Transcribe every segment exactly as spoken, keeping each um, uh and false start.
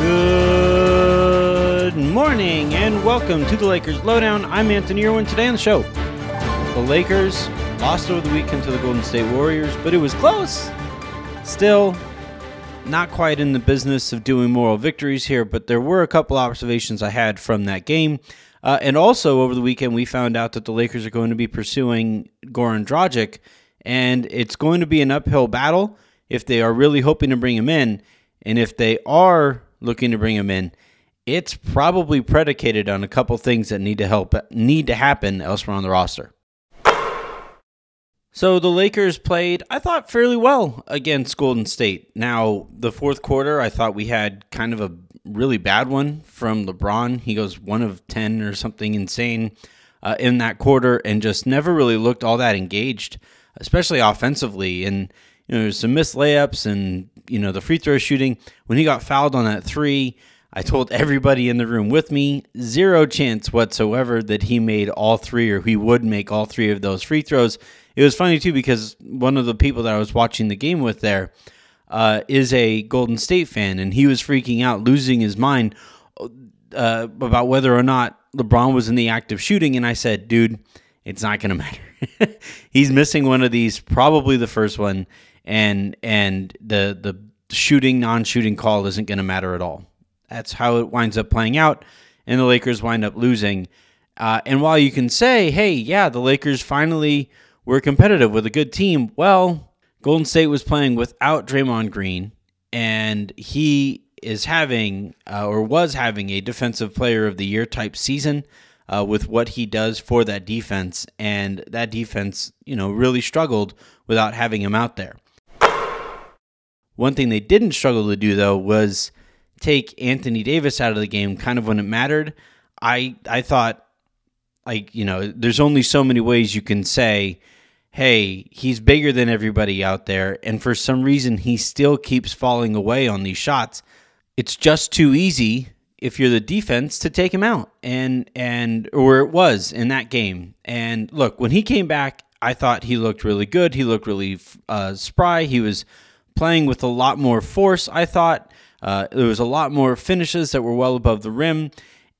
Good morning and welcome to the Lakers Lowdown. I'm Anthony Irwin. Today on the show, the Lakers lost over the weekend to the Golden State Warriors, but it was close. Still not quite in the business of doing moral victories here, but there were a couple observations I had from that game. Uh, and also over the weekend, we found out that the Lakers are going to be pursuing Goran Dragic, and it's going to be an uphill battle if they are really hoping to bring him in. And if they are looking to bring him in, it's probably predicated on a couple things that need to help need to happen elsewhere on the roster. So the Lakers played, I thought, fairly well against Golden State. Now, the fourth quarter, I thought we had kind of a really bad one from LeBron. He goes one of ten or something insane uh, in that quarter and just never really looked all that engaged, especially offensively. And, you know, there's some missed layups and, you know, the free throw shooting. When he got fouled on that three, I told everybody in the room with me, zero chance whatsoever that he made all three or he would make all three of those free throws. It was funny, too, because one of the people that I was watching the game with there uh, is a Golden State fan, and he was freaking out, losing his mind uh, about whether or not LeBron was in the act of shooting. And I said, dude, it's not going to matter. He's missing one of these, probably the first one, and and the the shooting, non-shooting call isn't going to matter at all. That's how it winds up playing out, and the Lakers wind up losing. Uh, and while you can say, hey, yeah, the Lakers finally were competitive with a good team, well, Golden State was playing without Draymond Green, and he is having uh, or was having a defensive player of the year type season uh, with what he does for that defense. And that defense, you know, really struggled without having him out there. One thing they didn't struggle to do, though, was take Anthony Davis out of the game kind of when it mattered. I I thought, like, you know, there's only so many ways you can say, hey, he's bigger than everybody out there, and for some reason he still keeps falling away on these shots. It's just too easy if you're the defense to take him out, and and or it was in that game. And look, when he came back, I thought he looked really good. He looked really uh, spry. He was playing with a lot more force, I thought. Uh, there was a lot more finishes that were well above the rim.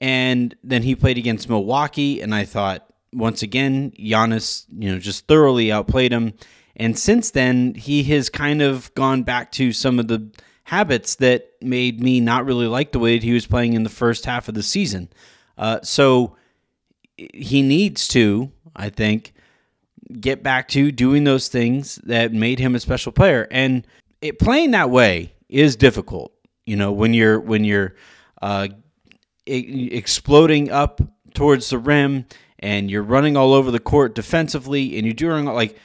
And then he played against Milwaukee, and I thought, once again, Giannis, you know, just thoroughly outplayed him. And since then, he has kind of gone back to some of the habits that made me not really like the way that he was playing in the first half of the season. Uh, so he needs to, I think, get back to doing those things that made him a special player. And it, playing that way is difficult. You know, when you're when you're uh, e- exploding up towards the rim and you're running all over the court defensively, and you're doing like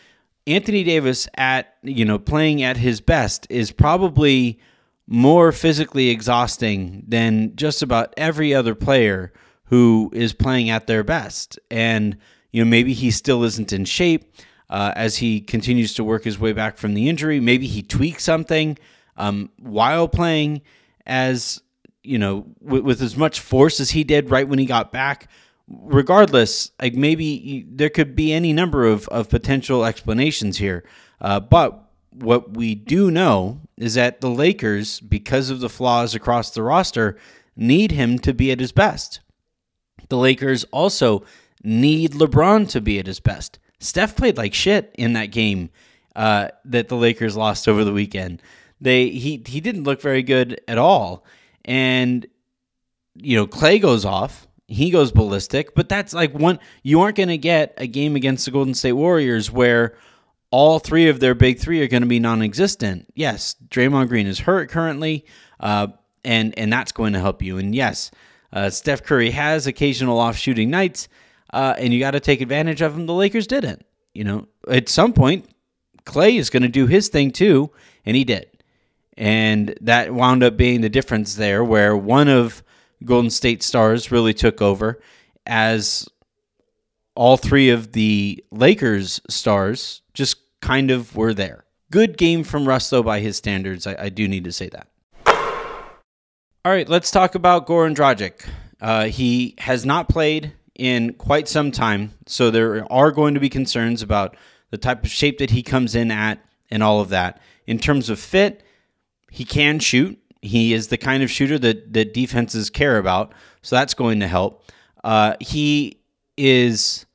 Anthony Davis at you know playing at his best is probably more physically exhausting than just about every other player who is playing at their best. And you know maybe he still isn't in shape uh, as he continues to work his way back from the injury. Maybe he tweaks something. Um, while playing as, you know, w- with as much force as he did right when he got back, regardless, like maybe you, there could be any number of, of potential explanations here. Uh, but what we do know is that the Lakers, because of the flaws across the roster, need him to be at his best. The Lakers also need LeBron to be at his best. Steph played like shit in that game uh, that the Lakers lost over the weekend. They he he didn't look very good at all. And, you know, Clay goes off. He goes ballistic. But that's like one – you aren't going to get a game against the Golden State Warriors where all three of their big three are going to be non-existent. Yes, Draymond Green is hurt currently, uh, and, and that's going to help you. And, yes, uh, Steph Curry has occasional off-shooting nights, uh, and you got to take advantage of them. The Lakers didn't. You know, at some point, Clay is going to do his thing too, and he did. And that wound up being the difference there, where one of Golden State's stars really took over as all three of the Lakers' stars just kind of were there. Good game from Russ, though, by his standards. I, I do need to say that. All right, let's talk about Goran Dragic. Uh, he has not played in quite some time, so there are going to be concerns about the type of shape that he comes in at and all of that. In terms of fit, he can shoot. He is the kind of shooter that, that defenses care about, so that's going to help. Uh, he is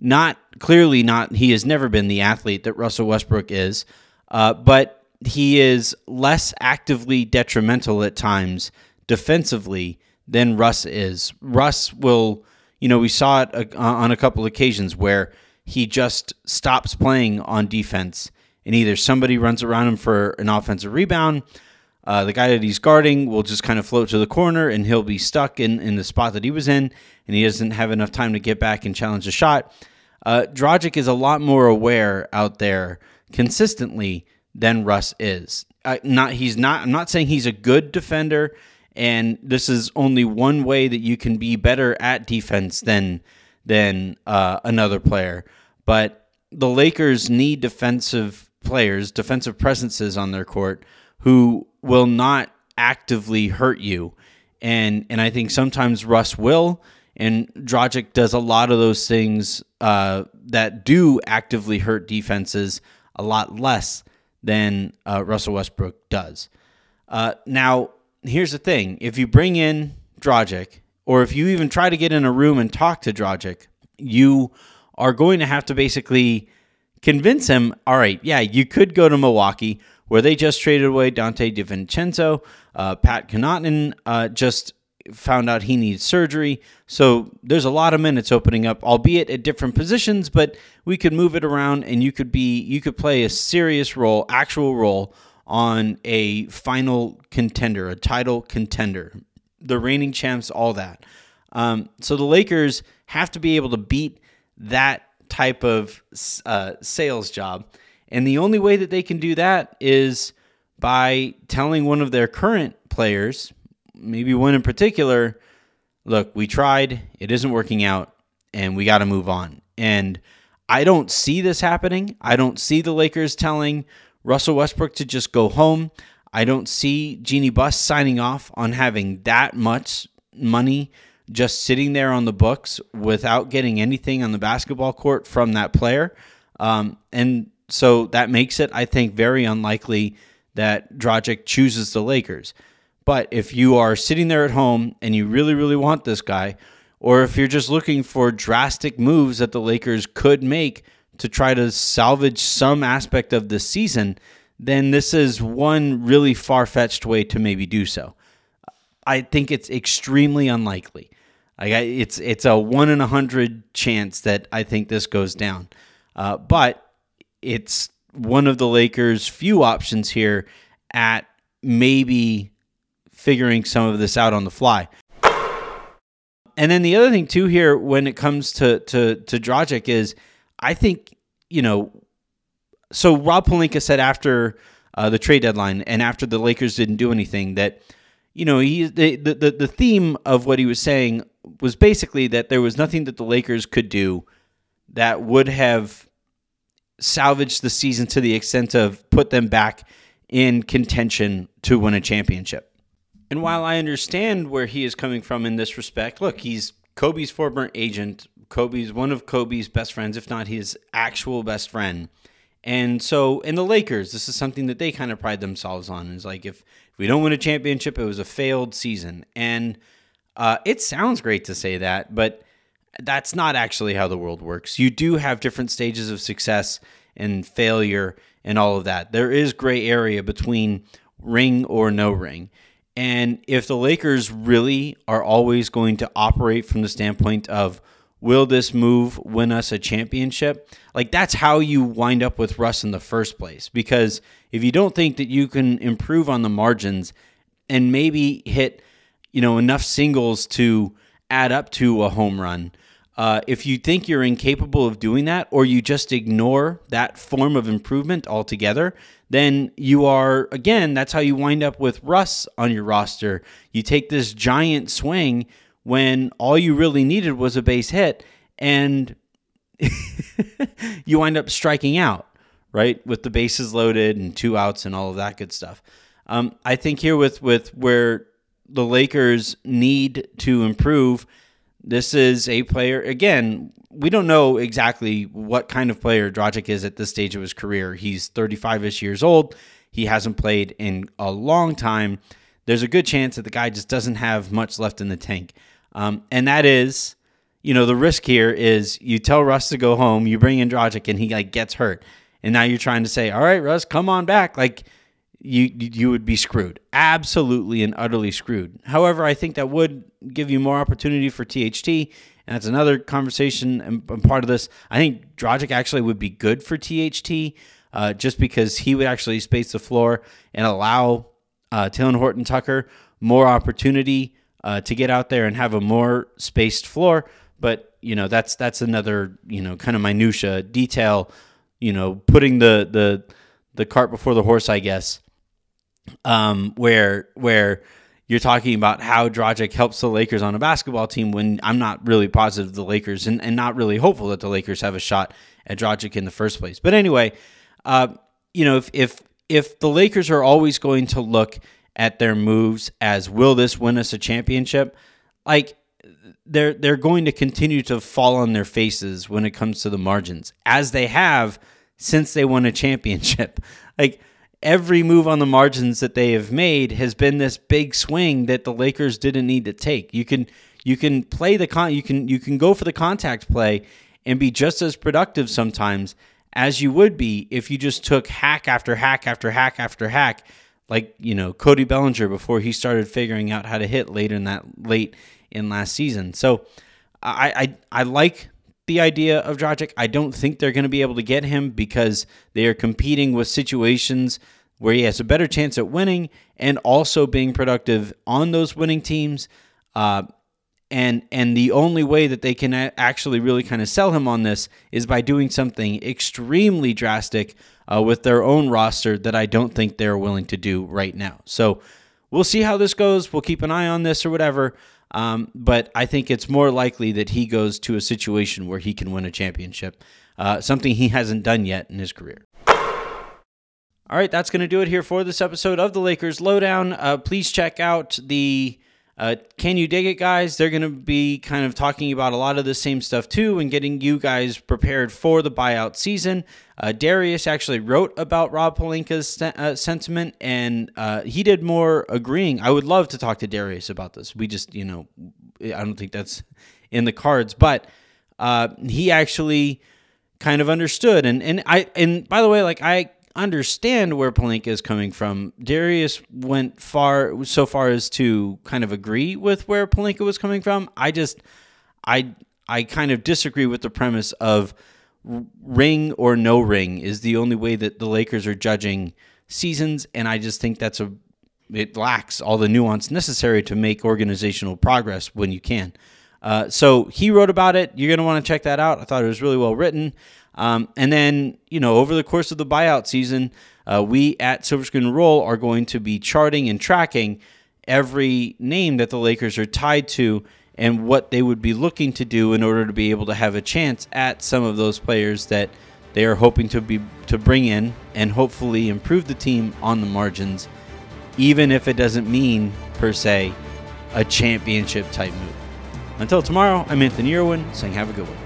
not, clearly not, he has never been the athlete that Russell Westbrook is, uh, but he is less actively detrimental at times defensively than Russ is. Russ will, you know, we saw it uh, on a couple occasions where he just stops playing on defense, and either somebody runs around him for an offensive rebound, uh, the guy that he's guarding will just kind of float to the corner, and he'll be stuck in, in the spot that he was in, and he doesn't have enough time to get back and challenge the shot. Uh, Dragic is a lot more aware out there consistently than Russ is. Uh, not he's not. I'm not saying he's a good defender, and this is only one way that you can be better at defense than than uh, another player. But the Lakers need defensive players, defensive presences on their court who will not actively hurt you. And and I think sometimes Russ will, and Dragic does a lot of those things uh, that do actively hurt defenses a lot less than uh, Russell Westbrook does. Uh, now, here's the thing. If you bring in Dragic, or if you even try to get in a room and talk to Dragic, you are going to have to basically convince him, all right, yeah, you could go to Milwaukee, where they just traded away Dante DiVincenzo. Uh, Pat Connaughton uh, just found out he needs surgery. So there's a lot of minutes opening up, albeit at different positions, but we could move it around, and you could be you could play a serious role, actual role, on a final contender, a title contender, the reigning champs, all that. Um, so the Lakers have to be able to beat that type of uh, sales job. And the only way that they can do that is by telling one of their current players, maybe one in particular, look, we tried, it isn't working out, and we got to move on. And I don't see this happening. I don't see the Lakers telling Russell Westbrook to just go home. I don't see Jeannie Buss signing off on having that much money just sitting there on the books without getting anything on the basketball court from that player. Um, and so that makes it, I think, very unlikely that Dragic chooses the Lakers. But if you are sitting there at home and you really, really want this guy, or if you're just looking for drastic moves that the Lakers could make to try to salvage some aspect of the season, then this is one really far-fetched way to maybe do so. I think it's extremely unlikely. Like I, it's it's a one in a hundred chance that I think this goes down. Uh, but it's one of the Lakers' few options here at maybe figuring some of this out on the fly. And then the other thing too here, when it comes to to to Dragic, is I think you know. So Rob Pelinka said after uh, the trade deadline and after the Lakers didn't do anything that, you know, he the, the the theme of what he was saying was basically that there was nothing that the Lakers could do that would have salvaged the season to the extent of put them back in contention to win a championship. And while I understand where he is coming from in this respect, look, he's Kobe's former agent. Kobe's one of Kobe's best friends, if not his actual best friend. And so in the Lakers, this is something that they kind of pride themselves on. It's like, if, if we don't win a championship, it was a failed season. And uh, it sounds great to say that, but that's not actually how the world works. You do have different stages of success and failure and all of that. There is gray area between ring or no ring. And if the Lakers really are always going to operate from the standpoint of, will this move win us a championship? Like, that's how you wind up with Russ in the first place. Because if you don't think that you can improve on the margins and maybe hit, you know, enough singles to add up to a home run, uh, if you think you're incapable of doing that, or you just ignore that form of improvement altogether, then you are, again, that's how you wind up with Russ on your roster. You take this giant swing when all you really needed was a base hit, and you wind up striking out, right, with the bases loaded and two outs and all of that good stuff. Um, I think here with, with where the Lakers need to improve, this is a player, again, we don't know exactly what kind of player Dragic is at this stage of his career. He's thirty-five-ish years old. He hasn't played in a long time. there's a good chance that the guy just doesn't have much left in the tank. Um, and that is, you know, the risk here is you tell Russ to go home, you bring in Dragic, and he like gets hurt. And now you're trying to say, all right, Russ, come on back. Like, you you would be screwed. Absolutely and utterly screwed. However, I think that would give you more opportunity for T H T, and that's another conversation and part of this. I think Dragic actually would be good for T H T uh, just because he would actually space the floor and allow uh, Tyler Horton Tucker more opportunity uh, to get out there and have a more spaced floor. But, you know, that's that's another, you know, kind of minutia detail, you know, putting the the the cart before the horse, I guess, um, where where you're talking about how Dragic helps the Lakers on a basketball team when I'm not really positive the Lakers and, and not really hopeful that the Lakers have a shot at Dragic in the first place. But anyway, uh, you know, if, if if the Lakers are always going to look at their moves as, will this win us a championship, like they're they're going to continue to fall on their faces when it comes to the margins, as they have since they won a championship. Like, every move on the margins that they have made has been this big swing that the Lakers didn't need to take. You can you can play the con you can you can go for the contact play and be just as productive sometimes as you would be if you just took hack after hack after hack after hack, like, you know, Cody Bellinger before he started figuring out how to hit later in that late in last season. So I I, I like the idea of Dragic. I don't think they're going to be able to get him because they are competing with situations where he has a better chance at winning and also being productive on those winning teams. Uh, and and the only way that they can actually really kind of sell him on this is by doing something extremely drastic uh, with their own roster that I don't think they're willing to do right now. So we'll see how this goes. We'll keep an eye on this or whatever. Um, but I think it's more likely that he goes to a situation where he can win a championship, uh, something he hasn't done yet in his career. All right, that's going to do it here for this episode of the Lakers Lowdown. Uh, please check out the uh, Can You Dig It guys. They're going to be kind of talking about a lot of the same stuff too and getting you guys prepared for the buyout season. Uh, Darius actually wrote about Rob Pelinka's st- uh, sentiment, and uh, he did more agreeing. I would love to talk to Darius about this. We just, you know, I don't think that's in the cards, but uh, he actually kind of understood. And and I and by the way, like, I understand where Pelinka is coming from. Darius went far so far as to kind of agree with where Pelinka was coming from. I just, I I kind of disagree with the premise of ring or no ring is the only way that the Lakers are judging seasons, and I just think that's a it lacks all the nuance necessary to make organizational progress when you can. Uh, so he wrote about it. You're going to want to check that out. I thought it was really well written. Um, and then, you know, over the course of the buyout season, uh, we at Silver Screen and Roll are going to be charting and tracking every name that the Lakers are tied to and what they would be looking to do in order to be able to have a chance at some of those players that they are hoping to be to bring in and hopefully improve the team on the margins, even if it doesn't mean, per se, a championship-type move. Until tomorrow, I'm Anthony Irwin, saying have a good one.